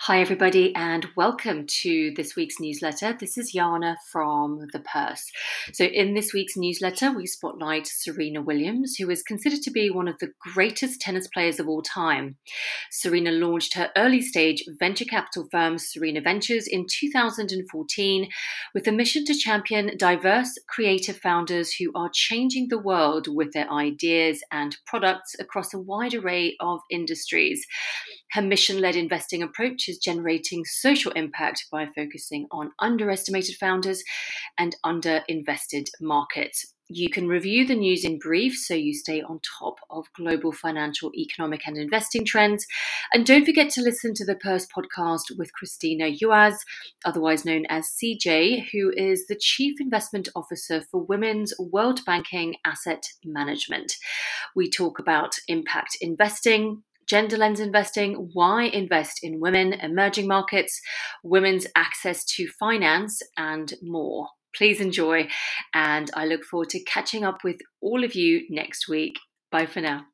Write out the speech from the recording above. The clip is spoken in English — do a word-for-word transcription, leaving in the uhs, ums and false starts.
Hi everybody and welcome to this week's newsletter. This is Jana from The Purse. So in this week's newsletter we spotlight Serena Williams, who is considered to be one of the greatest tennis players of all time. Serena launched her early stage venture capital firm Serena Ventures in two thousand fourteen with a mission to champion diverse creative founders who are changing the world with their ideas and products across a wide array of industries. Her mission-led investing approach is generating social impact by focusing on underestimated founders and underinvested markets. You can review the news in brief so you stay on top of global financial, economic and investing trends. And don't forget to listen to the Purse Podcast with Christina Juhasz, otherwise known as C J, who is the Chief Investment Officer for Women's World Banking Asset Management. We talk about impact investing, gender lens investing, why invest in women, emerging markets, women's access to finance, and more. Please enjoy, and I look forward to catching up with all of you next week. Bye for now.